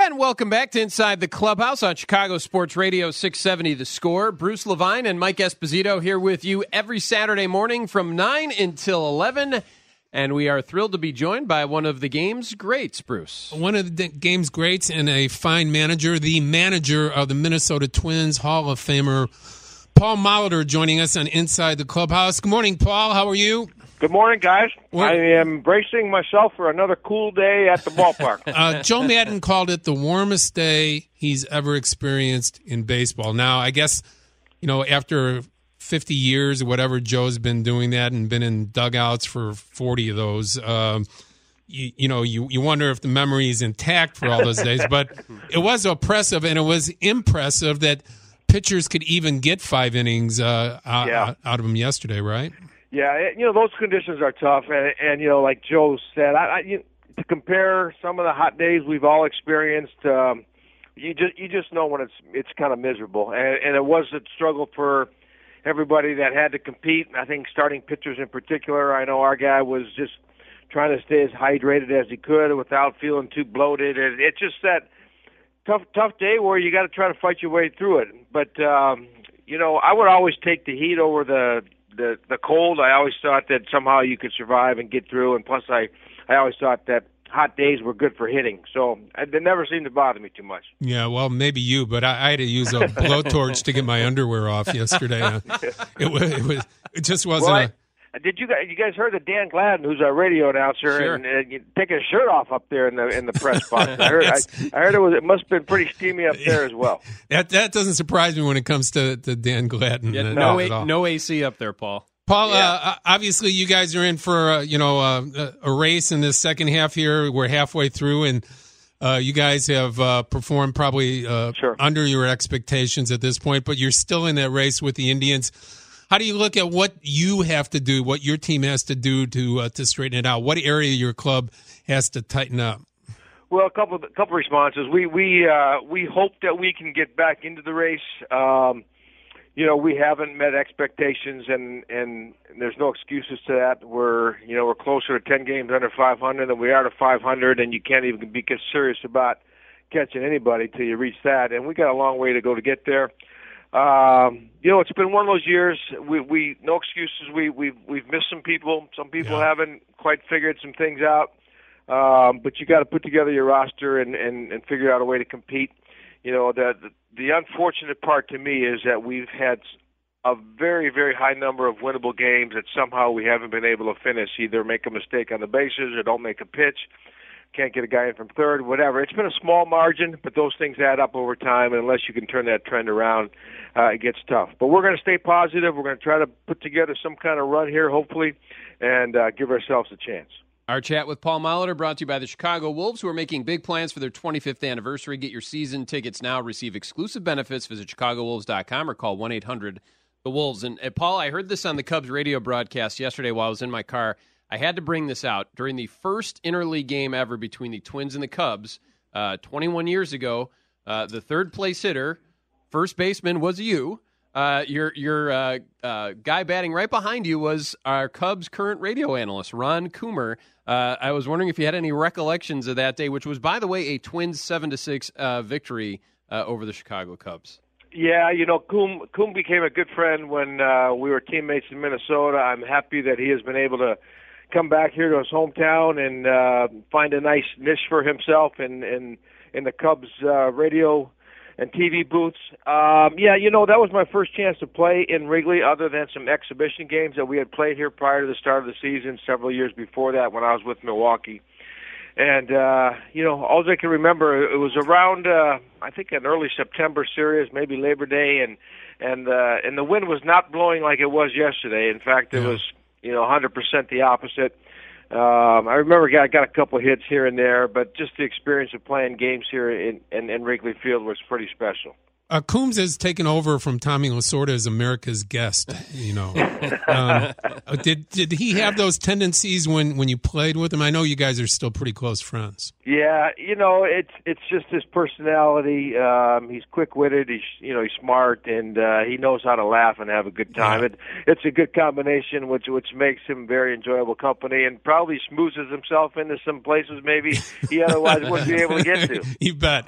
And welcome back to Inside the Clubhouse on Chicago Sports Radio 670 The Score. Bruce Levine and Mike Esposito here with you every Saturday morning from 9 until 11. And we are thrilled to be joined by one of the game's greats, Bruce. One of the game's greats and a fine manager, the manager of the Minnesota Twins, Hall of Famer Paul Molitor, joining us on Inside the Clubhouse. Good morning, Paul. How are you? Good morning, guys. What? I am bracing myself for another cool day at the ballpark. Joe Madden called it the warmest day he's ever experienced in baseball. Now, I guess, you know, after 50 years or whatever, Joe's been doing that and been in dugouts for 40 of those. You wonder if the memory is intact for all those days. But it was oppressive, and it was impressive that pitchers could even get 5 innings out of them yesterday, right? Yeah, you know, those conditions are tough. And you know, like Joe said, to compare some of the hot days we've all experienced, you just know when it's kind of miserable. And it was a struggle for everybody that had to compete, I think starting pitchers in particular. I know our guy was just trying to stay as hydrated as he could without feeling too bloated. And it's just that tough day where you got to try to fight your way through it. But, you know, I would always take the heat over the cold. I always thought that somehow you could survive and get through. And plus, I always thought that hot days were good for hitting, so they never seemed to bother me too much. Yeah, well, maybe you, but I had to use a blowtorch to get my underwear off yesterday. It just wasn't. Well, did you guys heard that Dan Gladden, who's our radio announcer, sure, and taking his shirt off up there in the press box? I heard it must have been pretty steamy up there as well. That doesn't surprise me when it comes to Dan Gladden. Yeah, no AC up there, Paul. Paul, yeah. Obviously you guys are in for a race in this second half here. We're halfway through, and you guys have performed probably sure, under your expectations at this point, but you're still in that race with the Indians. How do you look at what you have to do, what your team has to do to straighten it out? What area your club has to tighten up? Well, a couple responses. We hope that we can get back into the race. You know, we haven't met expectations, and there's no excuses to that. We're closer to 10 games under 500 than we are to 500, and you can't even be serious about catching anybody till you reach that. And we got a long way to go to get there. You know, it's been one of those years. We no excuses. We've missed some people. Some people haven't quite figured some things out. But you got to put together your roster and figure out a way to compete. You know, the unfortunate part to me is that we've had a very, very high number of winnable games that somehow we haven't been able to finish. Either make a mistake on the bases or don't make a pitch, can't get a guy in from third, whatever. It's been a small margin, but those things add up over time, and unless you can turn that trend around, it gets tough. But we're going to stay positive. We're going to try to put together some kind of run here, hopefully, and give ourselves a chance. Our chat with Paul Molitor brought to you by the Chicago Wolves, who are making big plans for their 25th anniversary. Get your season tickets now. Receive exclusive benefits. Visit ChicagoWolves.com or call 1-800-THE-WOLVES. And Paul, I heard this on the Cubs radio broadcast yesterday while I was in my car. I had to bring this out. During the first interleague game ever between the Twins and the Cubs, 21 years ago, the third-place hitter, first baseman, was you. Your guy batting right behind you was our Cubs' current radio analyst, Ron Coomer. I was wondering if you had any recollections of that day, which was, by the way, a Twins 7-6 victory over the Chicago Cubs. Yeah, you know, Coom became a good friend when we were teammates in Minnesota. I'm happy that he has been able to come back here to his hometown and find a nice niche for himself in the Cubs radio and TV booths. Yeah, you know, that was my first chance to play in Wrigley other than some exhibition games that we had played here prior to the start of the season several years before that when I was with Milwaukee. And, you know, all I can remember, it was around, I think, an early September series, maybe Labor Day, and the wind was not blowing like it was yesterday. In fact, it was, you know, 100% the opposite. I remember I got a couple hits here and there, but just the experience of playing games here in Wrigley Field was pretty special. Coombs has taken over from Tommy Lasorda as America's guest, you know. Did he have those tendencies when you played with him? I know you guys are still pretty close friends. Yeah, you know, it's just his personality. He's quick-witted. He's smart, and he knows how to laugh and have a good time. Yeah. It's a good combination, which makes him very enjoyable company, and probably smoozes himself into some places maybe he otherwise wouldn't be able to get to. You bet.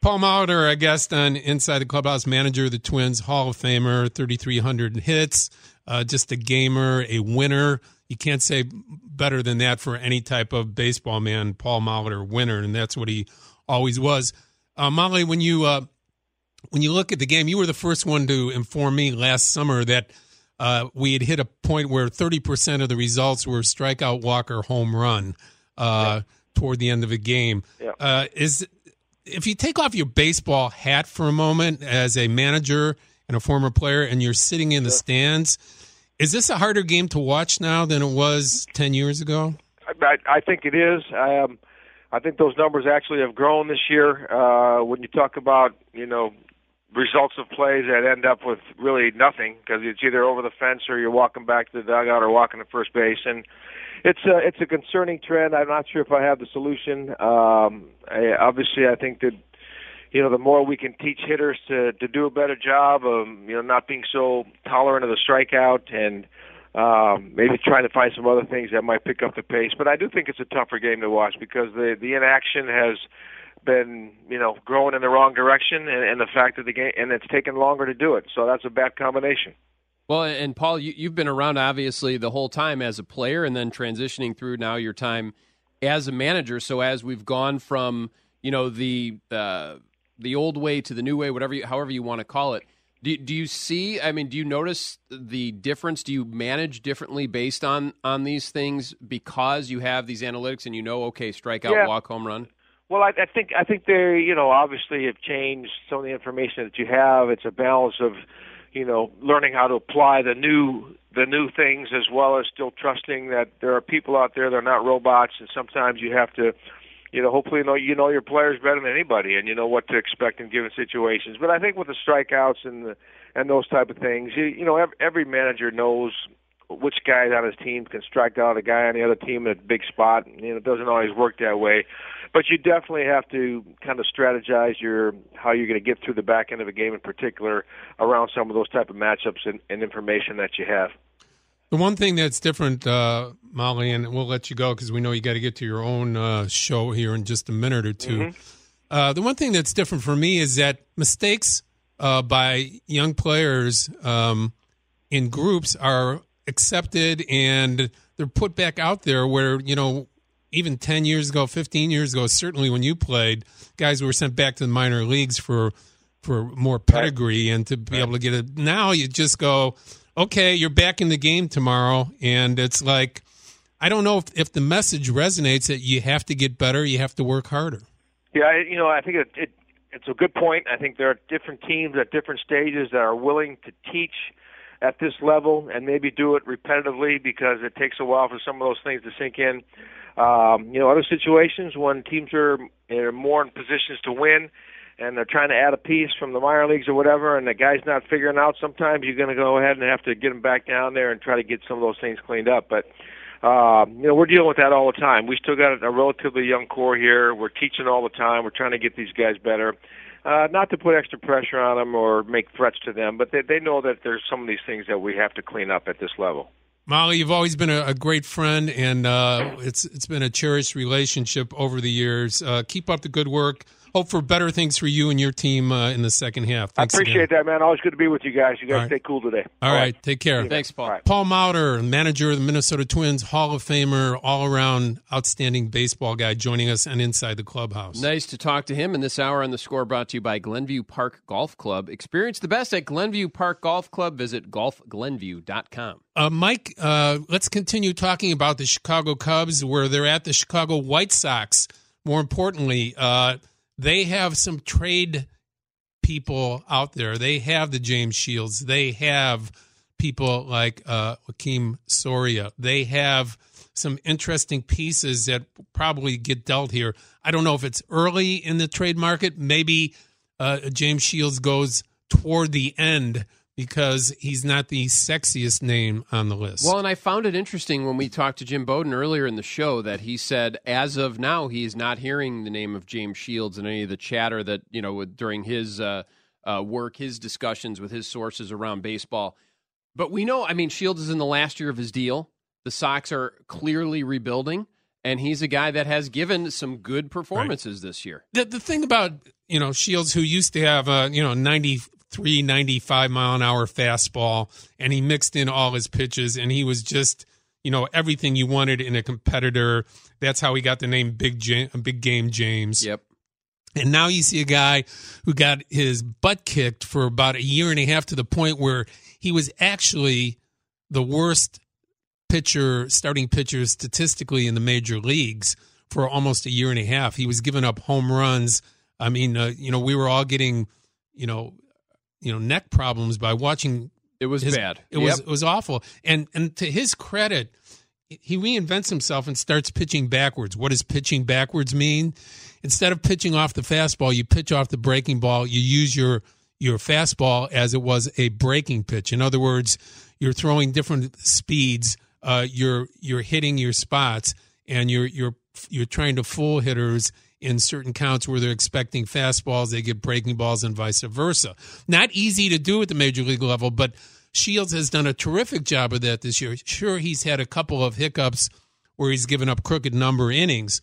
Paul Molitor, our guest on Inside the Clubhouse, manager of the Twins, Hall of Famer, 3,300 hits, just a gamer, a winner. You can't say better than that for any type of baseball man. Paul Molitor, winner, and that's what he always was. Molly, when you look at the game, you were the first one to inform me last summer that we had hit a point where 30% of the results were strikeout, walk, or home run toward the end of the game. Yeah. If you take off your baseball hat for a moment as a manager and a former player and you're sitting in the stands, is this a harder game to watch now than it was 10 years ago? I think it is. I think those numbers actually have grown this year. When you talk about, results of plays that end up with really nothing because it's either over the fence or you're walking back to the dugout or walking to first base. And it's a concerning trend. I'm not sure if I have the solution. Obviously, I think that, the more we can teach hitters to do a better job of, not being so tolerant of the strikeout and maybe trying to find some other things that might pick up the pace. But I do think it's a tougher game to watch because the inaction has been, growing in the wrong direction and the fact that the game, and it's taken longer to do it. So that's a bad combination. Well, and Paul, you've been around obviously the whole time as a player and then transitioning through now your time as a manager. So as we've gone from, the old way to the new way, however you want to call it, do you see, do you notice the difference? Do you manage differently based on these things because you have these analytics and okay, strikeout, walk, home run? Well, I think they, obviously have changed some of the information that you have. It's a balance of, learning how to apply the new things as well as still trusting that there are people out there that are not robots, and sometimes you have to, hopefully your players better than anybody, and you know what to expect in given situations. But I think with the strikeouts and those type of things, every manager knows which guy on his team can strike out a guy on the other team in a big spot. It doesn't always work that way. But you definitely have to kind of strategize how you're going to get through the back end of a game in particular around some of those type of matchups and information that you have. The one thing that's different, Molly, and we'll let you go because we know you got to get to your own show here in just a minute or two. Mm-hmm. The one thing that's different for me is that mistakes by young players in groups are accepted and they're put back out there where, even 10 years ago, 15 years ago, certainly when you played, guys were sent back to the minor leagues for more pedigree and to be able to get it. Now you just go, okay, you're back in the game tomorrow. And it's like, I don't know if the message resonates that you have to get better, you have to work harder. Yeah, I think it's a good point. I think there are different teams at different stages that are willing to teach at this level and maybe do it repetitively because it takes a while for some of those things to sink in. Other situations when teams are more in positions to win and they're trying to add a piece from the minor leagues or whatever and the guy's not figuring out, sometimes you're going to go ahead and have to get him back down there and try to get some of those things cleaned up. But, we're dealing with that all the time. We still got a relatively young core here. We're teaching all the time. We're trying to get these guys better. Not to put extra pressure on them or make threats to them, but they know that there's some of these things that we have to clean up at this level. Molly, you've always been a great friend, and it's been a cherished relationship over the years. Keep up the good work. Hope for better things for you and your team in the second half. Thanks I appreciate again. That, man. Always good to be with you guys. You guys stay cool today. All right. Take care. You, thanks, Paul. Right. Paul Molitor, manager of the Minnesota Twins, Hall of Famer, all-around outstanding baseball guy, joining us on Inside the Clubhouse. Nice to talk to him. And this hour on The Score brought to you by Glenview Park Golf Club. Experience the best at Glenview Park Golf Club. Visit golfglenview.com. Mike, let's continue talking about the Chicago Cubs, where they're at the Chicago White Sox. More importantly, they have some trade people out there. They have the James Shields. They have people like Joakim Soria. They have some interesting pieces that probably get dealt here. I don't know if it's early in the trade market. Maybe James Shields goes toward the end because he's not the sexiest name on the list. Well, and I found it interesting when we talked to Jim Bowden earlier in the show that he said, as of now, he is not hearing the name of James Shields in any of the chatter that, you know, during his work, his discussions with his sources around baseball. But we know, I mean, Shields is in the last year of his deal. The Sox are clearly rebuilding, and he's a guy that has given some good performances this year. The thing about, you know, Shields, who used to have a, you know, 93, 95 mile an hour fastball, and he mixed in all his pitches, and he was just, you know, everything you wanted in a competitor. That's how he got the name Big Game James. Yep. And now you see a guy who got his butt kicked for about a year and a half to the point where he was actually the worst starting pitcher statistically in the major leagues for almost a year and a half. He was giving up home runs. I mean, you know, we were all getting, you know, neck problems by watching. It was bad. It was awful. And to his credit, he reinvents himself and starts pitching backwards. What does pitching backwards mean? Instead of pitching off the fastball, you pitch off the breaking ball. You use your fastball as it was a breaking pitch. In other words, you're throwing different speeds. You're hitting your spots, and you're trying to fool hitters in certain counts where they're expecting fastballs. They get breaking balls and vice versa. Not easy to do at the major league level, but Shields has done a terrific job of that this year. Sure, he's had a couple of hiccups where he's given up crooked number innings,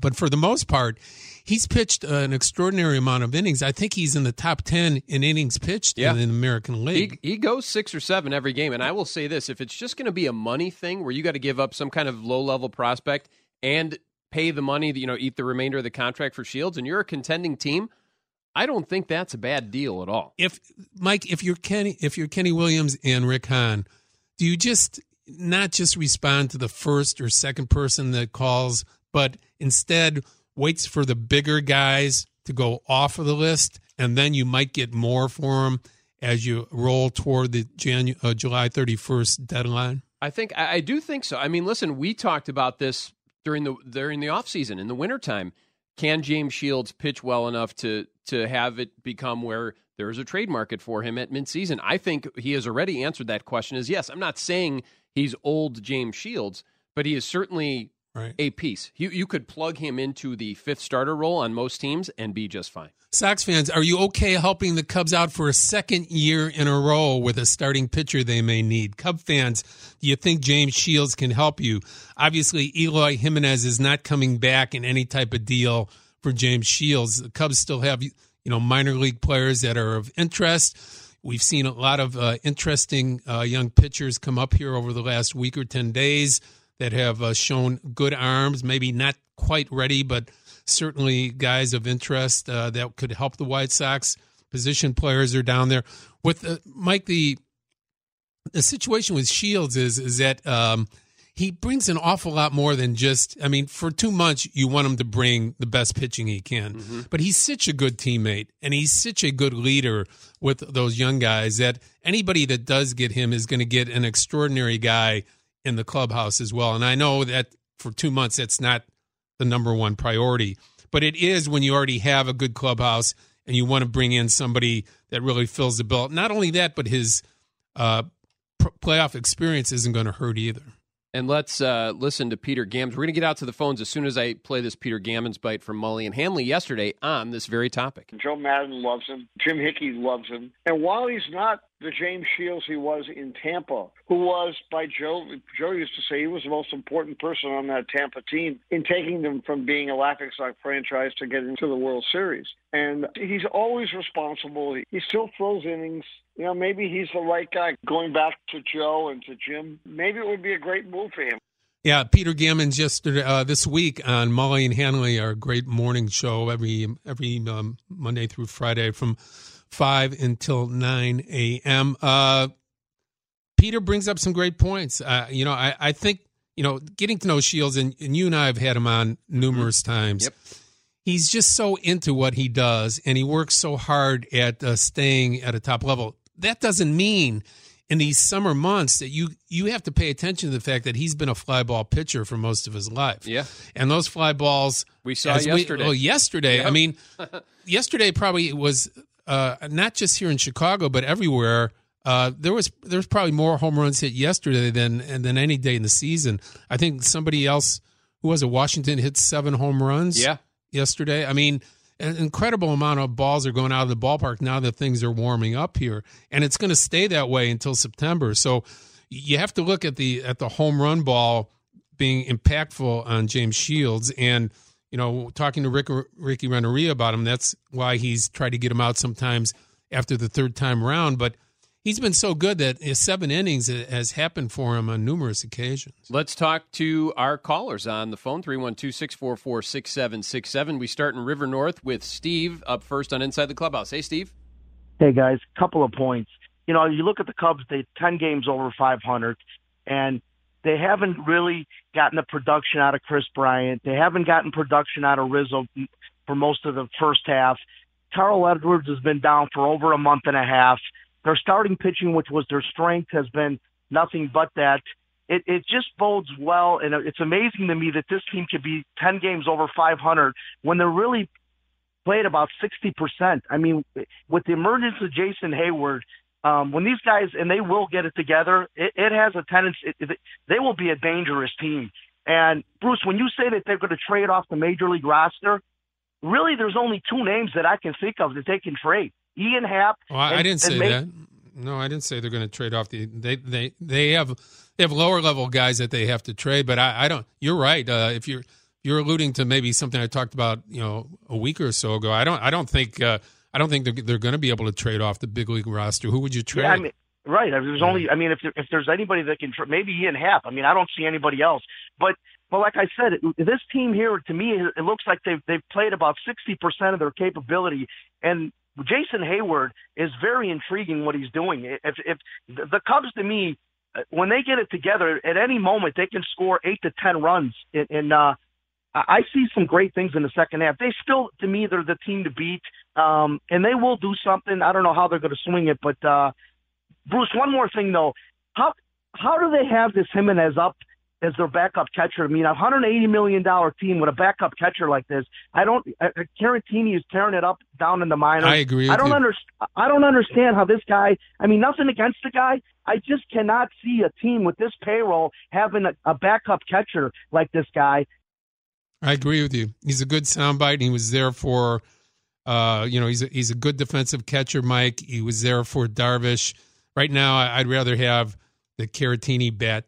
but for the most part, he's pitched an extraordinary amount of innings. I think he's in the top 10 in innings pitched in the American League. He goes 6 or 7 every game, and I will say this. If it's just going to be a money thing where you got to give up some kind of low-level prospect and pay the money, you know, eat the remainder of the contract for Shields, and you're a contending team, I don't think that's a bad deal at all. If Mike, if you're Kenny Williams and Rick Hahn, do you just not just respond to the first or second person that calls, but instead waits for the bigger guys to go off of the list, and then you might get more for them as you roll toward the July 31st deadline? I do think so. I mean, listen, we talked about this during the offseason, in the wintertime. Can James Shields pitch well enough to have it become where there is a trade market for him at midseason? I think he has already answered that question as yes. I'm not saying he's old James Shields, but he is certainly a piece. You could plug him into the fifth starter role on most teams and be just fine. Sox fans, are you okay helping the Cubs out for a second year in a row with a starting pitcher they may need? Cub fans, do you think James Shields can help you? Obviously, Eloy Jimenez is not coming back in any type of deal for James Shields. The Cubs still have, you know, minor league players that are of interest. We've seen a lot of interesting young pitchers come up here over the last week or 10 days that have shown good arms, maybe not quite ready, but certainly guys of interest that could help the White Sox. Position players are down there. With Mike, the situation with Shields is that he brings an awful lot more than just, I mean, for 2 months, you want him to bring the best pitching he can. Mm-hmm. But he's such a good teammate, and he's such a good leader with those young guys that anybody that does get him is going to get an extraordinary guy in the clubhouse as well. And I know that for 2 months, that's not the number one priority, but it is when you already have a good clubhouse and you want to bring in somebody that really fills the bill. Not only that, but his playoff experience isn't going to hurt either. And let's listen to Peter Gammons. We're going to get out to the phones as soon as I play this Peter Gammons bite from Mully and Hanley yesterday on this very topic. Joe Madden loves him. Jim Hickey loves him. And while he's not the James Shields he was in Tampa, who was, by Joe used to say, he was the most important person on that Tampa team in taking them from being a laughingstock franchise to getting to the World Series. And he's always responsible. He still throws innings. You know, maybe he's the right guy. Going back to Joe and to Jim, maybe it would be a great move for him. Yeah, Peter Gammons yesterday, this week on Mully and Hanley, our great morning show every Monday through Friday from 5 until 9 a.m. Peter brings up some great points. You know, I think, you know, getting to know Shields, and you and I have had him on numerous times. Yep. He's just so into what he does, and he works so hard at staying at a top level. That doesn't mean in these summer months that you have to pay attention to the fact that he's been a fly ball pitcher for most of his life. Yeah. And those fly balls. We saw yesterday. Yesterday. Yep. I mean, yesterday probably was not just here in Chicago, but everywhere. There was probably more home runs hit yesterday than any day in the season. I think somebody else, who was it, Washington, hit 7 home runs yesterday. I mean, an incredible amount of balls are going out of the ballpark now that things are warming up here, and it's going to stay that way until September. So you have to look at the home run ball being impactful on James Shields, and talking to Ricky Renneria about him, that's why he's tried to get him out sometimes after the third time round, but. He's been so good that 7 innings has happened for him on numerous occasions. Let's talk to our callers on the phone, 312-644-6767. We start in River North with Steve up first on Inside the Clubhouse. Hey, Steve. Hey, guys. Couple of points. You look at the Cubs, they're 10 games over 500, and they haven't really gotten the production out of Kris Bryant. They haven't gotten production out of Rizzo for most of the first half. Carl Edwards has been down for over a month and a half. Their starting pitching, which was their strength, has been nothing but that. It just bodes well, and it's amazing to me that this team could be 10 games over 500 when they're really played about 60%. I mean, with the emergence of Jason Hayward, when these guys, and they will get it together, it has a tendency, they will be a dangerous team. And, Bruce, when you say that they're going to trade off the Major League roster, really there's only 2 names that I can think of that they can trade. Ian Happ. Well, I didn't say that. No, I didn't say they're going to trade off. They have lower level guys that they have to trade, but I don't. You're right. If you're alluding to maybe something I talked about, a week or so ago. I don't think they're going to be able to trade off the big league roster. Who would you trade? Yeah, right. If there's anybody that can trade, maybe Ian Happ. I mean, I don't see anybody else. But like I said, this team here to me, it looks like they've played about 60% of their capability. And Jason Hayward is very intriguing what he's doing. If the Cubs, to me, when they get it together, at any moment they can score 8 to 10 runs. And I see some great things in the second half. They still, to me, they're the team to beat, and they will do something. I don't know how they're going to swing it, but Bruce, one more thing though, how do they have this Jimenez up as their backup catcher? I mean, a $180 million team with a backup catcher like this, Caratini is tearing it up down in the minors. I agree with you. I don't understand how this guy, I mean, nothing against the guy. I just cannot see a team with this payroll having a backup catcher like this guy. I agree with you. He's a good soundbite, and he was there for, he's a good defensive catcher, Mike. He was there for Darvish. Right now, I'd rather have the Caratini bat,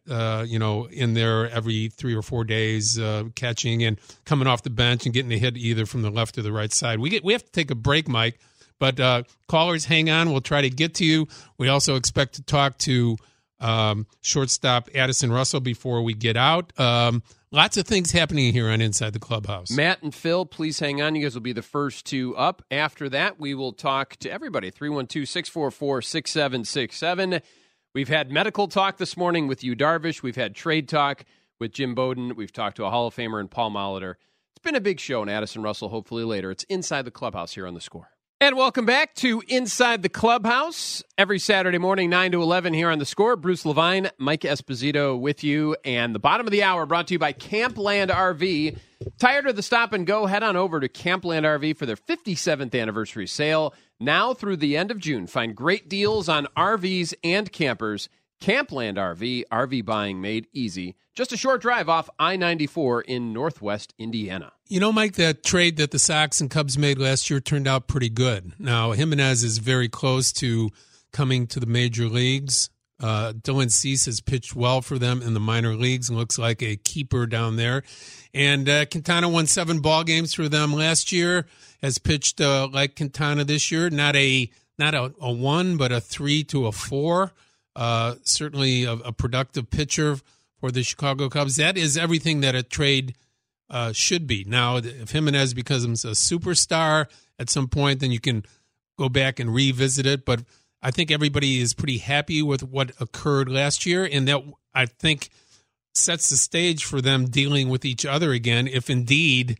in there every 3 or 4 days, catching and coming off the bench and getting a hit either from the left or the right side. We have to take a break, Mike, but callers, hang on. We'll try to get to you. We also expect to talk to shortstop Addison Russell before we get out. Lots of things happening here on Inside the Clubhouse. Matt and Phil, please hang on. You guys will be the first 2 up. After that, we will talk to everybody, 312-644-6767. We've had medical talk this morning with Yu Darvish. We've had trade talk with Jim Bowden. We've talked to a Hall of Famer and Paul Molitor. It's been a big show, and Addison Russell hopefully later. It's Inside the Clubhouse here on The Score. And welcome back to Inside the Clubhouse. Every Saturday morning, 9 to 11 here on The Score. Bruce Levine, Mike Esposito with you. And the bottom of the hour brought to you by Campland RV. Tired of the stop and go? Head on over to Campland RV for their 57th anniversary sale. Now through the end of June, find great deals on RVs and campers. Campland RV, RV buying made easy. Just a short drive off I-94 in northwest Indiana. Mike, that trade that the Sox and Cubs made last year turned out pretty good. Now, Jimenez is very close to coming to the major leagues. Dylan Cease has pitched well for them in the minor leagues and looks like a keeper down there. And Quintana won 7 ball games for them last year, has pitched like Quintana this year. Not a 1, but a 3 to a 4. Certainly a productive pitcher for the Chicago Cubs. That is everything that a trade should be. Now, if Jimenez becomes a superstar at some point, then you can go back and revisit it, but I think everybody is pretty happy with what occurred last year, and that, I think, sets the stage for them dealing with each other again if indeed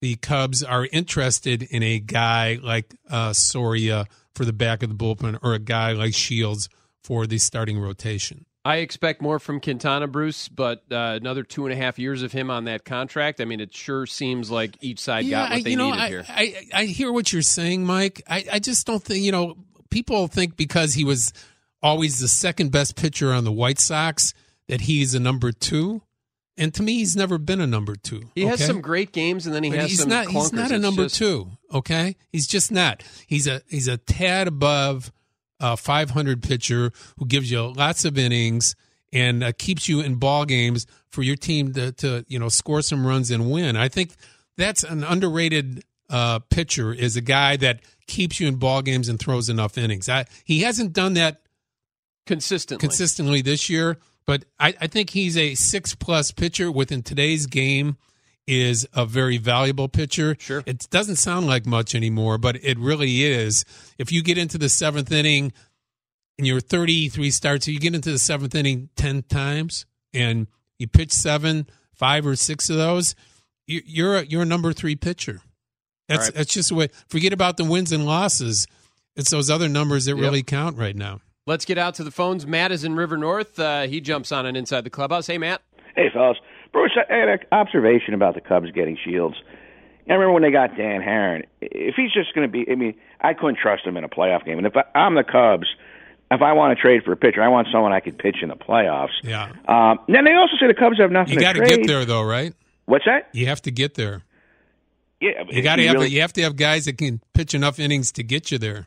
the Cubs are interested in a guy like Soria for the back of the bullpen or a guy like Shields for the starting rotation. I expect more from Quintana, Bruce, but another 2.5 years of him on that contract. I mean, it sure seems like each side got what they needed here. I hear what you're saying, Mike. I just don't think, people think because he was always the second best pitcher on the White Sox that he's a number two. And to me, he's never been a number two. He has some great games, and then he has some clunkers. He's not a number two, okay? He's just not. He's a tad above a .500 pitcher who gives you lots of innings and keeps you in ball games for your team to score some runs and win. I think that's an underrated pitcher, is a guy that keeps you in ball games and throws enough innings. He hasn't done that consistently this year, but I think he's a 6+ pitcher within today's game, is a very valuable pitcher. Sure. It doesn't sound like much anymore, but it really is. If you get into the seventh inning and you're 33 starts, you get into the seventh inning 10 times and you pitch 5 or 6 of those, you're a number three pitcher. That's right. That's just the way. Forget about the wins and losses. It's those other numbers that really count right now. Let's get out to the phones. Matt is in River North. He jumps on and Inside the Clubhouse. Hey, Matt. Hey, fellas. Bruce, I had an observation about the Cubs getting Shields. I remember when they got Dan Heron. If he's just going to be, I couldn't trust him in a playoff game. And if I'm the Cubs, if I want to trade for a pitcher, I want someone I could pitch in the playoffs. Yeah. Then they also say the Cubs have nothing to trade. You got to get there, though, right? What's that? You have to get there. Yeah. You have to have guys that can pitch enough innings to get you there.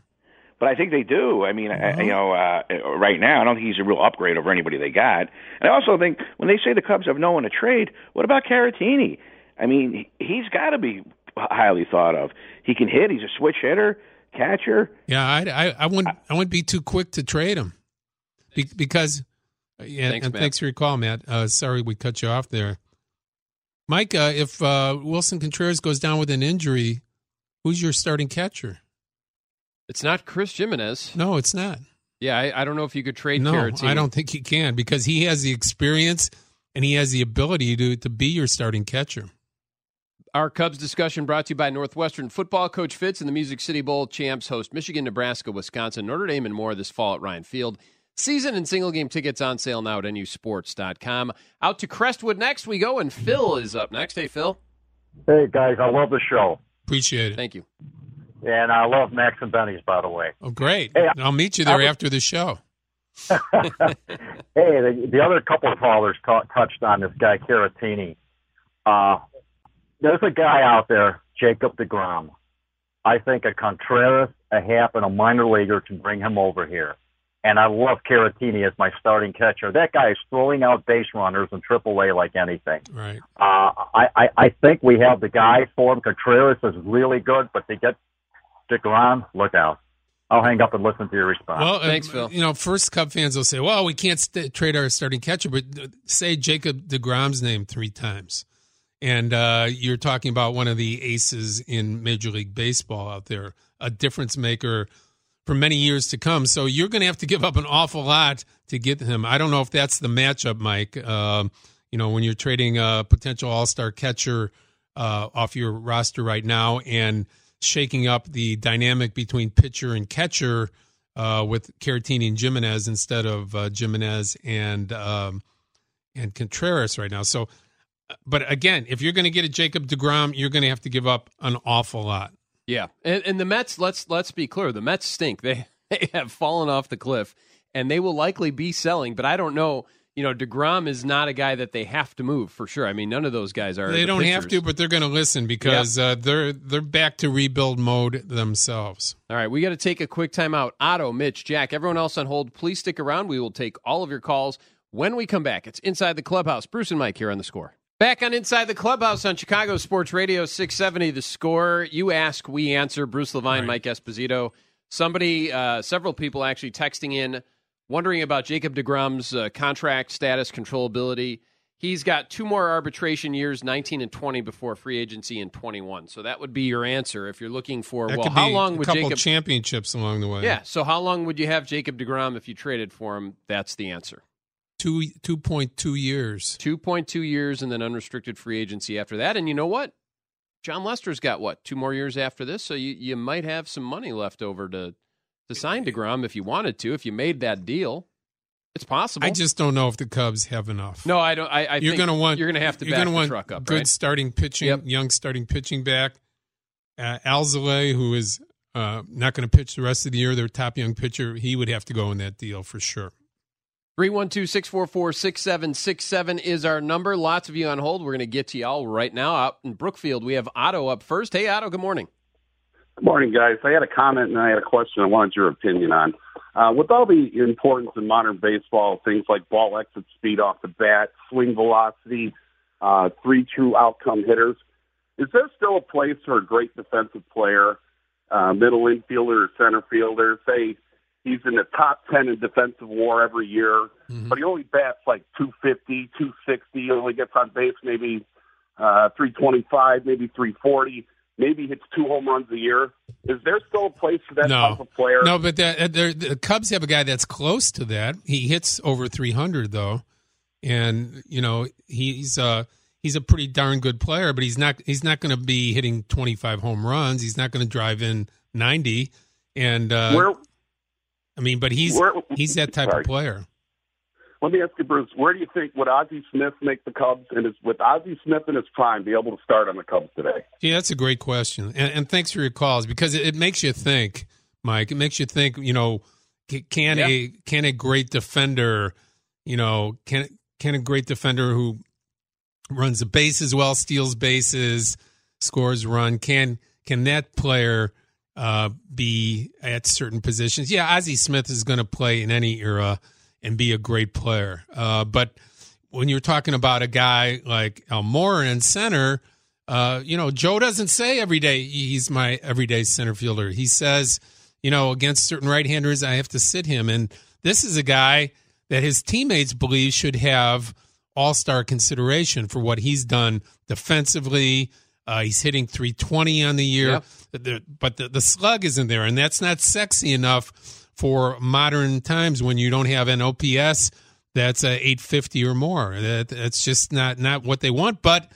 But I think they do. Right now, I don't think he's a real upgrade over anybody they got. And I also think when they say the Cubs have no one to trade, what about Caratini? He's got to be highly thought of. He can hit. He's a switch hitter, catcher. Yeah, I wouldn't be too quick to trade him because. Yeah, thanks, and Matt. Thanks for your call, Matt. Sorry we cut you off there, Mike. If Wilson Contreras goes down with an injury, who's your starting catcher? It's not Chris Jimenez. No, it's not. Yeah, I don't know if you could trade Caratini. No, I don't think he can because he has the experience and he has the ability to be your starting catcher. Our Cubs discussion brought to you by Northwestern Football. Coach Fitz and the Music City Bowl champs host Michigan, Nebraska, Wisconsin, Notre Dame, and more this fall at Ryan Field. Season and single-game tickets on sale now at nusports.com. Out to Crestwood next we go, and Phil is up next. Hey, Phil. Hey, guys. I love the show. Appreciate it. Thank you. And I love Max and Benny's, by the way. Oh, great. Hey, I'll meet you there after the show. Hey, the other couple of callers touched on this guy, Caratini. There's a guy out there, Jacob DeGrom. I think a Contreras, a Happ, and a minor leaguer can bring him over here. And I love Caratini as my starting catcher. That guy is throwing out base runners in AAA like anything. Right. I think we have the guy for him. Contreras is really good, but they get DeGrom, look out. I'll hang up and listen to your response. Well, thanks, Phil. First Cub fans will say, well, we can't trade our starting catcher, but say Jacob DeGrom's name 3 times. And you're talking about one of the aces in Major League Baseball out there, a difference maker for many years to come. So you're going to have to give up an awful lot to get him. I don't know if that's the matchup, Mike. When you're trading a potential all-star catcher off your roster right now and shaking up the dynamic between pitcher and catcher with Caratini and Jimenez instead of Jimenez and Contreras right now. So, but again, if you're going to get a Jacob DeGrom, you're going to have to give up an awful lot. Yeah, and the Mets. Let's be clear. The Mets stink. They have fallen off the cliff, and they will likely be selling. But I don't know. DeGrom is not a guy that they have to move for sure. None of those guys are. They don't have to, but they're going to listen because they're back to rebuild mode themselves. All right, we got to take a quick time out. Otto, Mitch, Jack, everyone else on hold, please stick around. We will take all of your calls when we come back. It's Inside the Clubhouse. Bruce and Mike here on The Score. Back on Inside the Clubhouse on Chicago Sports Radio 670, The Score. You ask, we answer. Bruce Levine, Mike Esposito. Somebody, several people actually texting in, wondering about Jacob DeGrom's contract status, controllability. He's got 2 more arbitration years, 19 and 20, before free agency in 21. So that would be your answer if you're looking for, how long would Jacob... a couple championships along the way. Yeah, so how long would you have Jacob DeGrom if you traded for him? That's the answer. 2.2 years. 2.2 years and then unrestricted free agency after that. And you know what? John Lester's got, 2 more years after this? So you might have some money left over to to sign DeGrom if you wanted to, if you made that deal. It's possible. I just don't know if the Cubs have enough. No, I don't. I you're going to want. You're going to have to back the truck up. Good starting pitching, young starting pitching back. Alzolay, who is not going to pitch the rest of the year, their top young pitcher, he would have to go in that deal for sure. 312-644-6767 is our number. Lots of you on hold. We're going to get to y'all right now. Out in Brookfield, we have Otto up first. Hey, Otto. Good morning. Good morning, guys. I had a comment and I had a question. I wanted your opinion on. With all the importance in modern baseball, things like ball exit speed off the bat, swing velocity, three true outcome hitters, is there still a place for a great defensive player, middle infielder or center fielder? Say he's in the top 10 in defensive WAR every year, but he only bats like 250, 260, only gets on base maybe 325, maybe 340. Maybe hits two home runs a year. Is there still a place for that type of player? No, but the Cubs have a guy that's close to that. He hits over 300, though, and you know he's a pretty darn good player. But he's not going to be hitting 25 home runs. He's not going to drive in 90. And he's that type of player. Let me ask you, Bruce. Where do you think would Ozzie Smith make the Cubs? And would Ozzie Smith in his prime be able to start on the Cubs today? Yeah, that's a great question, and thanks for your calls because it makes you think, Mike. It makes you think. You know, can a great defender, you know, can a great defender who runs the bases well, steals bases, scores run, can that player be at certain positions? Yeah, Ozzie Smith is going to play in any era and be a great player. But when you're talking about a guy like Almora in center, you know, Joe doesn't say every day he's my everyday center fielder. He says, you know, against certain right-handers, I have to sit him. And this is a guy that his teammates believe should have all-star consideration for what he's done defensively. He's hitting 320 on the year. Yep. But the slug isn't there, and that's not sexy enough for modern times when you don't have an OPS that's 850 or more. That's just not what they want. But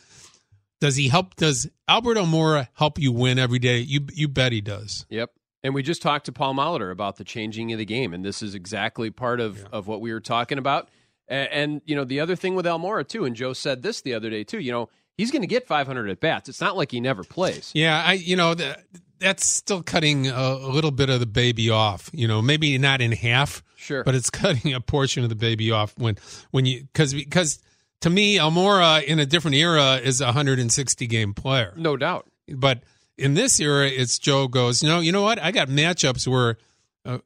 does he help? Does Albert Almora help you win every day? You bet he does. Yep. And we just talked to Paul Molitor about the changing of the game, and this is exactly part of what we were talking about. And, you know, the other thing with Almora, too, and Joe said this the other day, too, you know, he's going to get 500 at-bats. It's not like he never plays. Yeah, that's still cutting a little bit of the baby off, you know, maybe not in half, sure, but it's cutting a portion of the baby off when you, because to me, Almora in a different era is a 160 game player. No doubt. But in this era, it's Joe goes, no, you know what? I got matchups where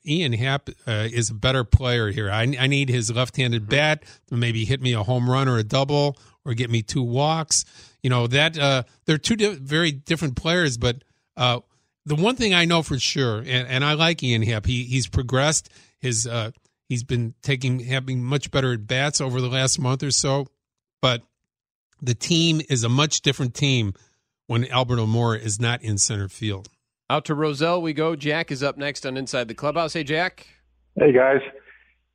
Ian Happ is a better player here. I need his left-handed bat to maybe hit me a home run or a double or get me two walks. You know, that they're two very different players, but, the one thing I know for sure, and I like Ian Happ, he's progressed. His he's been having much better at bats over the last month or so. But the team is a much different team when Albert Almora is not in center field. Out to Roselle we go. Jack is up next on Inside the Clubhouse. Hey, Jack. Hey guys.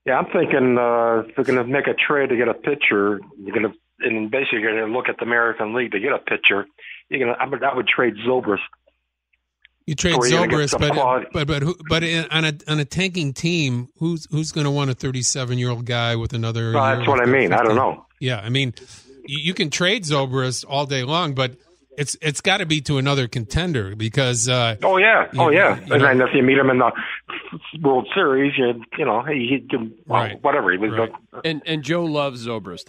Yeah, I'm thinking if you're going to make a trade to get a pitcher, you're going to look at the American League to get a pitcher. I would trade Zobrist. You trade Zobrist, but on a tanking team, who's going to want a 37-year-old guy with another? Well, that's what I mean. 15? I don't know. Yeah, I mean, you can trade Zobrist all day long, but it's got to be to another contender because. And if you meet him in the World Series, whatever he was. Right. And Joe loves Zobrist.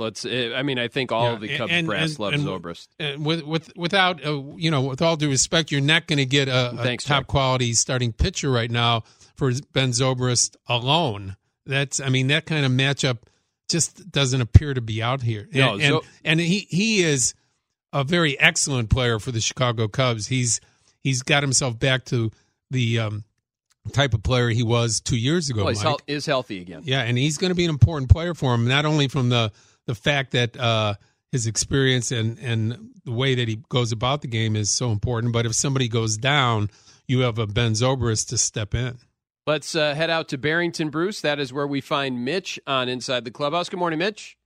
I think all of the Cubs brass loves Zobrist. And with all due respect, you're not going to get a top quality starting pitcher right now for Ben Zobrist alone. That kind of matchup just doesn't appear to be out here. No, and he is a very excellent player for the Chicago Cubs. He's got himself back to the type of player he was 2 years ago. Well, Mike is healthy again. Yeah, and he's going to be an important player for him, not only from the fact that his experience and the way that he goes about the game is so important, but if somebody goes down, you have a Ben Zobrist to step in. Let's head out to Barrington, Bruce. That is where we find Mitch on Inside the Clubhouse. Good morning, Mitch.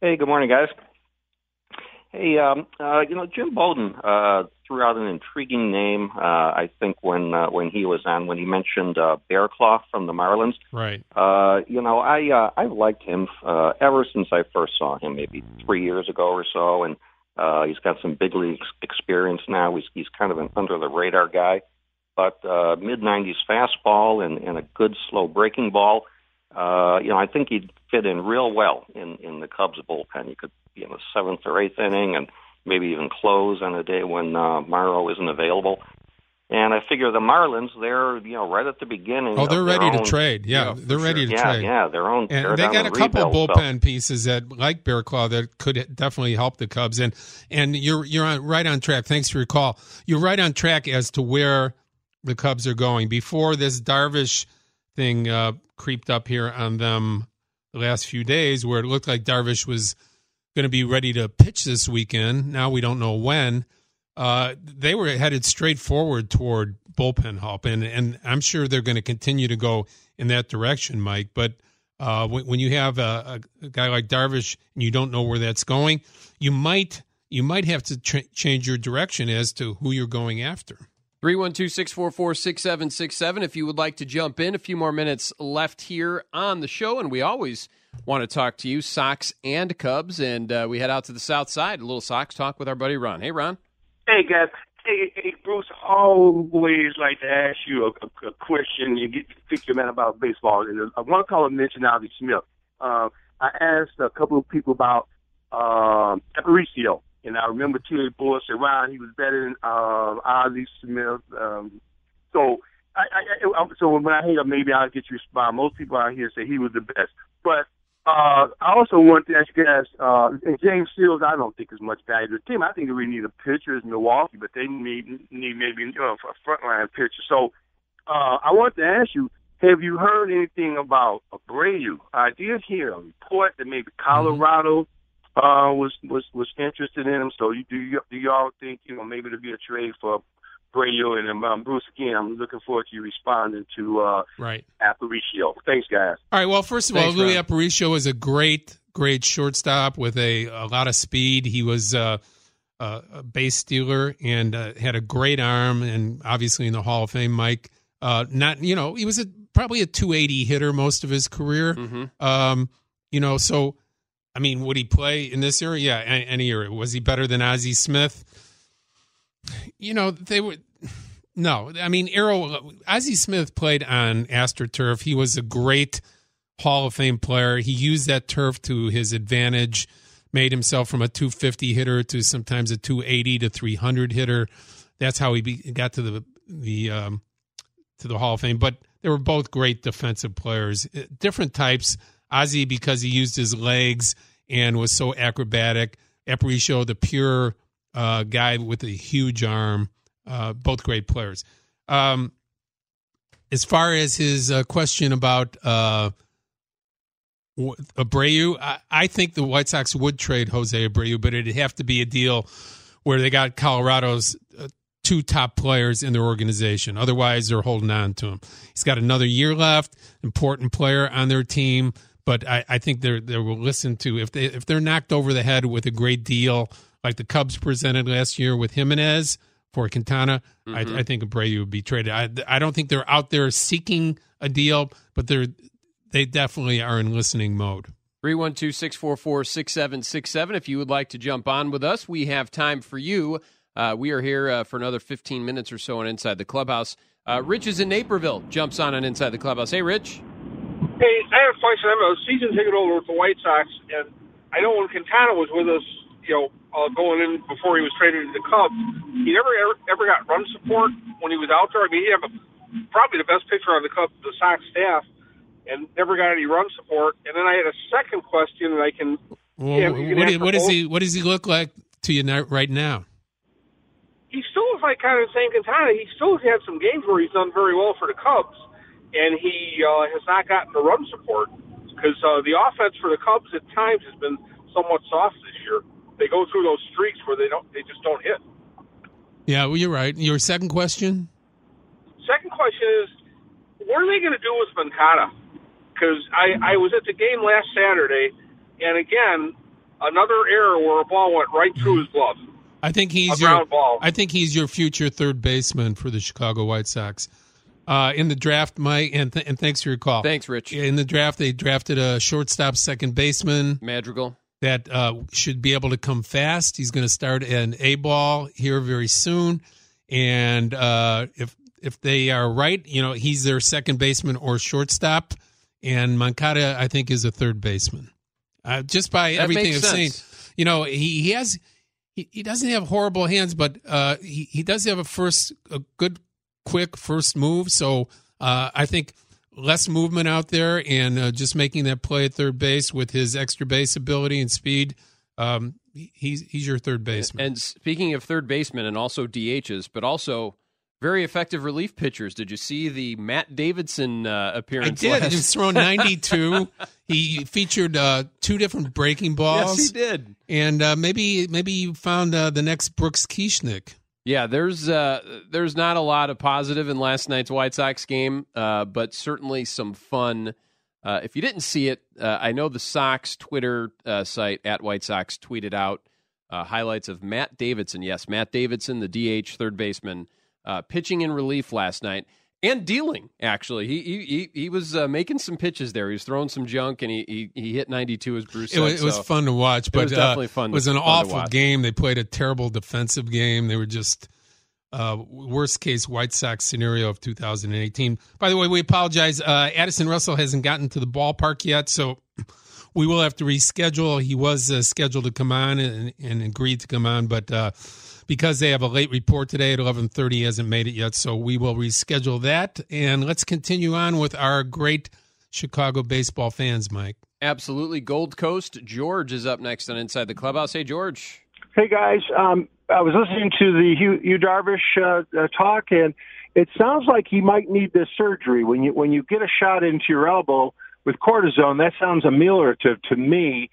Hey, good morning, guys. Hey, Jim Bowden threw out an intriguing name, I think, when he was on, when he mentioned Bear Claw from the Marlins. Right. I've liked him ever since I first saw him, maybe 3 years ago or so, and he's got some big league experience now. He's kind of an under-the-radar guy, but mid-90s fastball and a good slow breaking ball. I think he'd fit in real well in the Cubs bullpen. He could be in the seventh or eighth inning and maybe even close on a day when Morrow isn't available. And I figure the Marlins, they're right at the beginning. Oh, they're ready to trade. Yeah, they're ready to trade. Yeah, their own. And they got a couple of bullpen pieces that, like Bear Claw, that could definitely help the Cubs. And you're right on track. Thanks for your call. You're right on track as to where the Cubs are going. Before this Darvish thing creeped up here on them the last few days, where it looked like Darvish was going to be ready to pitch this weekend. Now we don't know when. They were headed straight forward toward bullpen help, and I'm sure they're going to continue to go in that direction, Mike. But when you have a guy like Darvish and you don't know where that's going, you might have to change your direction as to who you're going after. 312-644-6767 if you would like to jump in. A few more minutes left here on the show, and we always want to talk to you, Sox and Cubs, and we head out to the south side, a little Sox talk with our buddy Ron. Hey, Ron. Hey, guys. Hey, Bruce, always like to ask you a question. You get to pick your man about baseball. And I want to call and mention Ozzie Smith. I asked a couple of people about Aparicio. And I remember Terry Boyle said, wow, he was better than Ozzie Smith. So when I hang up, maybe I'll get you to respond. Most people out here say he was the best. But I also want to ask you guys, and James Shields, I don't think is much value to the team. I think they really need a pitcher in Milwaukee, but they need maybe a frontline pitcher. So I want to ask you, have you heard anything about Abreu? I did hear a report that maybe Colorado was interested in him. So do y'all think maybe there'll be a trade for Abreu? And Bruce, again, I'm looking forward to you responding to Aparicio. Thanks, guys. All right. Well, first of all, Luis Aparicio is a great shortstop with a lot of speed. He was a base stealer and had a great arm, and obviously in the Hall of Fame, Mike. He was probably a 280 hitter most of his career. Mm-hmm. So. I mean, would he play in this area? Yeah, any area. Was he better than Ozzie Smith? They would. No, I mean, Ozzie Smith played on AstroTurf. He was a great Hall of Fame player. He used that turf to his advantage, made himself from a 250 hitter to sometimes a 280 to 300 hitter. That's how he got to the Hall of Fame. But they were both great defensive players, different types. Ozzie, because he used his legs and was so acrobatic. Aparicio, the pure guy with a huge arm. Both great players. As far as his question about Abreu, I think the White Sox would trade Jose Abreu, but it'd have to be a deal where they got Colorado's two top players in their organization. Otherwise, they're holding on to him. He's got another year left, important player on their team. But I think they will listen to if they're knocked over the head with a great deal like the Cubs presented last year with Jimenez for Quintana. Mm-hmm. I think Abreu would be traded. I don't think they're out there seeking a deal, but they definitely are in listening mode. 312-644-6767. If you would like to jump on with us, we have time for you. We are here for another 15 minutes or so on Inside the Clubhouse. Rich is in Naperville. Jumps on Inside the Clubhouse. Hey, Rich. Hey, I have a question. I'm a season ticket holder with the White Sox, and I know when Quintana was with us, going in before he was traded to the Cubs, he never ever got run support when he was out there. I mean, he had probably the best pitcher on the Sox staff, and never got any run support. And then I had a second question that I can. Well, what does he look like to you right now? He still is like kind of the same Quintana. He still has had some games where he's done very well for the Cubs. And he has not gotten the run support because the offense for the Cubs at times has been somewhat soft this year. They go through those streaks where they just don't hit. Yeah, well, you're right. Your second question? Second question is, what are they going to do with Moncada? Because I was at the game last Saturday, and again, another error where a ball went right through his glove. I think he's your future third baseman for the Chicago White Sox. In the draft, Mike, and thanks for your call. Thanks, Rich. In the draft, they drafted a shortstop second baseman. Madrigal. That should be able to come fast. He's going to start an A-ball here very soon. And if they are right, you know, he's their second baseman or shortstop. And Moncada, I think, is a third baseman. Just by that everything I've seen. You know, he doesn't have horrible hands, but he does have a good, quick first move. So I think less movement out there and just making that play at third base with his extra base ability and speed. He's your third baseman. And speaking of third baseman and also DHs, but also very effective relief pitchers. Did you see the Matt Davidson appearance? I did. He was thrown 92. He featured two different breaking balls. Yes, he did. And maybe you found the next Brooks Kieschnick. Yeah, there's not a lot of positive in last night's White Sox game, but certainly some fun. If you didn't see it, I know the Sox Twitter site at White Sox tweeted out highlights of Matt Davidson. Yes, Matt Davidson, the DH third baseman, pitching in relief last night and dealing. Actually, he was making some pitches there. He was throwing some junk and he hit 92 as Bruce said. It was fun to watch, but it was definitely fun. It was an awful game. They played a terrible defensive game. They were just worst case White Sox scenario of 2018. By the way, we apologize. Addison Russell hasn't gotten to the ballpark yet, so we will have to reschedule. He was scheduled to come on and agreed to come on, but because they have a late report today at 11:30, he hasn't made it yet, so we will reschedule that. And let's continue on with our great Chicago baseball fans, Mike. Absolutely. Gold Coast, George is up next on Inside the Clubhouse. Hey, George. Hey, guys. I was listening to the Yu Darvish talk, and it sounds like he might need this surgery. When you get a shot into your elbow with cortisone, that sounds ameliorative to me.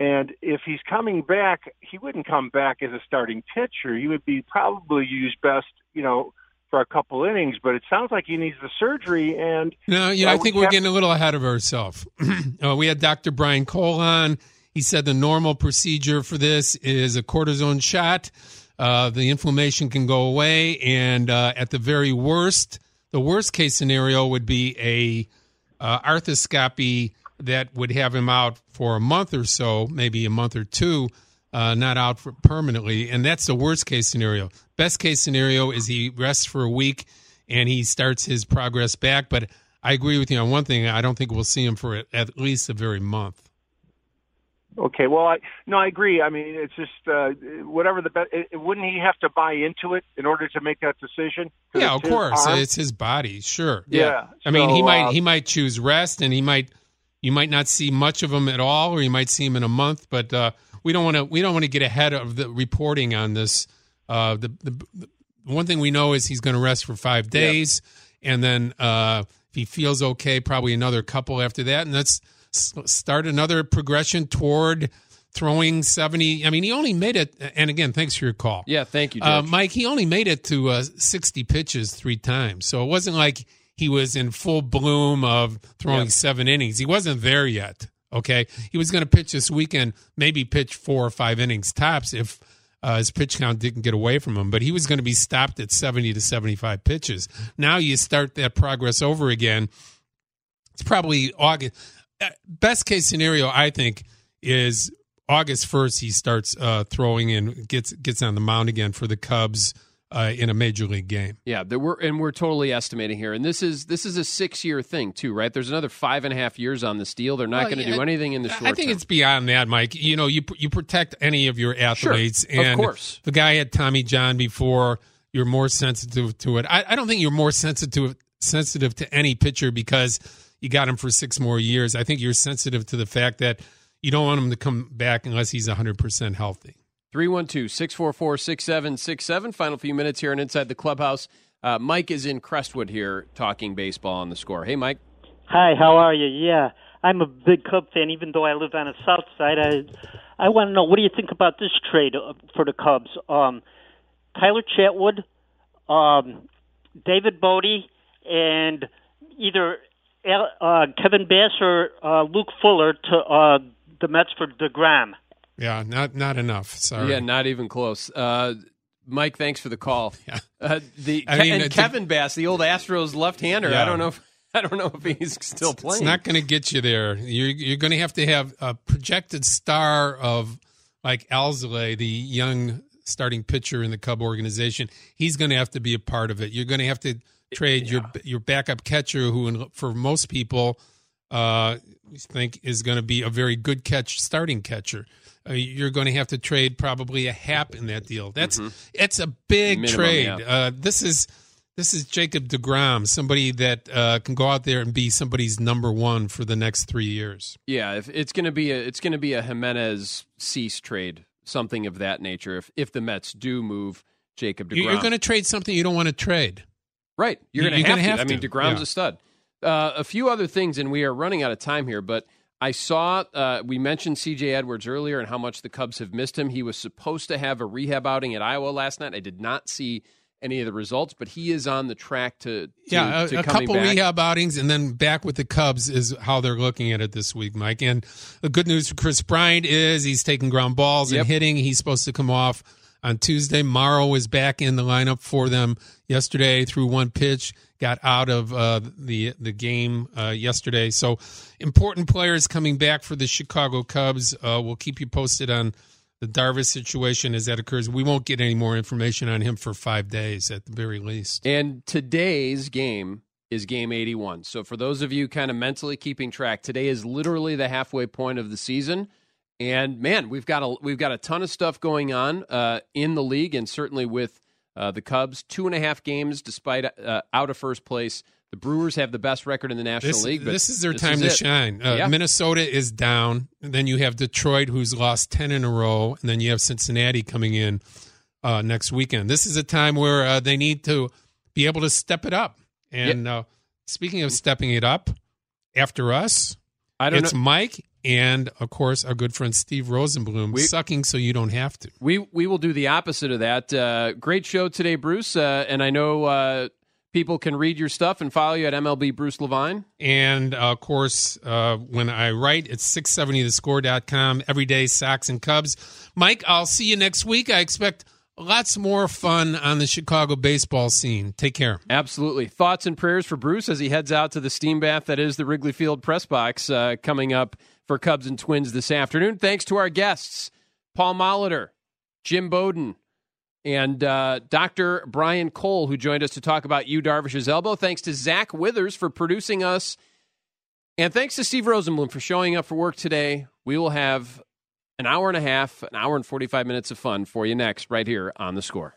And if he's coming back, he wouldn't come back as a starting pitcher. He would be probably used best, you know, for a couple innings. But it sounds like he needs the surgery. And no, you know, I think we're getting a little ahead of ourselves. We had Dr. Brian Cole on. He said the normal procedure for this is a cortisone shot. The inflammation can go away. And at the very worst, the worst case scenario would be a arthroscopy that would have him out for a month or so, maybe a month or two, not out for permanently. And that's the worst-case scenario. Best-case scenario is he rests for a week and he starts his progress back. But I agree with you on one thing. I don't think we'll see him for at least a very month. Okay, well, I agree. I mean, it's just whatever the best. Wouldn't he have to buy into it in order to make that decision? Yeah, of course. It's his body, sure. Yeah. I mean, he might choose rest and he might – you might not see much of him at all, or you might see him in a month. But we don't want to get ahead of the reporting on this. The one thing we know is he's going to rest for 5 days, and then if he feels okay, probably another couple after that, and let's start another progression toward throwing 70. I mean, he only made it. And again, thanks for your call. Yeah, thank you, Judge. Mike. He only made it to 60 pitches 3 times, so it wasn't like he was in full bloom of throwing 7 innings. He wasn't there yet, okay? He was going to pitch this weekend, maybe pitch 4 or 5 innings tops if his pitch count didn't get away from him. But he was going to be stopped at 70 to 75 pitches. Now you start that progress over again. It's probably August. Best case scenario, I think, is August 1st he starts throwing and gets on the mound again for the Cubs in a major league game. Yeah, we're totally estimating here. And this is a 6-year thing too, right? There's another 5.5 years on this deal. They're not going to do anything in the short term. I think it's beyond that, Mike. You know, you protect any of your athletes. Sure, and of course. The guy had Tommy John before. You're more sensitive to it. I don't think you're more sensitive to any pitcher because you got him for 6 more years. I think you're sensitive to the fact that you don't want him to come back unless he's 100% healthy. 312-644-6767. Final few minutes here and Inside the Clubhouse. Mike is in Crestwood here talking baseball on The Score. Hey, Mike. Hi, how are you? Yeah, I'm a big Cub fan, even though I live on the south side. I want to know, what do you think about this trade for the Cubs? Tyler Chatwood, David Bodie, and either Kevin Bass or Luke Fuller to the Mets for DeGrom. Yeah, not enough. Sorry. Yeah, not even close. Mike, thanks for the call. Yeah. Kevin Bass, the old Astros left-hander. Yeah. I don't know if he's still playing. It's not going to get you there. You're going to have a projected star of like Alzolay, the young starting pitcher in the Cub organization. He's going to have to be a part of it. You're going to have to trade your backup catcher, who for most people think is going to be a very good starting catcher. You're going to have to trade probably a Happ in that deal. It's a big minimum trade. Yeah. This is Jacob DeGrom, somebody that can go out there and be somebody's number one for the next 3 years. Yeah, if it's going to be a Jimenez Cease trade, something of that nature. If the Mets do move Jacob DeGrom, you're going to trade something you don't want to trade. Right, you're going to have to. I mean, DeGrom's a stud. A few other things, and we are running out of time here, but I saw we mentioned C.J. Edwards earlier and how much the Cubs have missed him. He was supposed to have a rehab outing at Iowa last night. I did not see any of the results, but he is on the track to coming back. A couple rehab outings and then back with the Cubs is how they're looking at it this week, Mike. And the good news for Kris Bryant is he's taking ground balls and hitting. He's supposed to come off on Tuesday. Morrow was back in the lineup for them yesterday, threw one pitch, got out of the game yesterday. So important players coming back for the Chicago Cubs. We'll keep you posted on the Darvish situation as that occurs. We won't get any more information on him for 5 days at the very least. And today's game is game 81. So for those of you kind of mentally keeping track, today is literally the halfway point of the season. And man, we've got a ton of stuff going on in the league, and certainly with the Cubs. 2.5 games despite out of first place. The Brewers have the best record in the National League. But this is their time to shine. Minnesota is down. And then you have Detroit, who's lost 10 in a row. And then you have Cincinnati coming in next weekend. This is a time where they need to be able to step it up. And speaking of stepping it up, after us, it's Mike and, of course, our good friend Steve Rosenblum, sucking so you don't have to. We will do the opposite of that. Great show today, Bruce. And I know... people can read your stuff and follow you at MLB Bruce Levine. And, of course, when I write, it's 670thescore.com. Every day, Sox and Cubs. Mike, I'll see you next week. I expect lots more fun on the Chicago baseball scene. Take care. Absolutely. Thoughts and prayers for Bruce as he heads out to the steam bath that is the Wrigley Field press box coming up for Cubs and Twins this afternoon. Thanks to our guests, Paul Molitor, Jim Bowden, and Dr. Brian Cole, who joined us to talk about Yu Darvish's elbow. Thanks to Zach Withers for producing us. And thanks to Steve Rosenblum for showing up for work today. We will have an hour and 45 minutes of fun for you next, right here on The Score.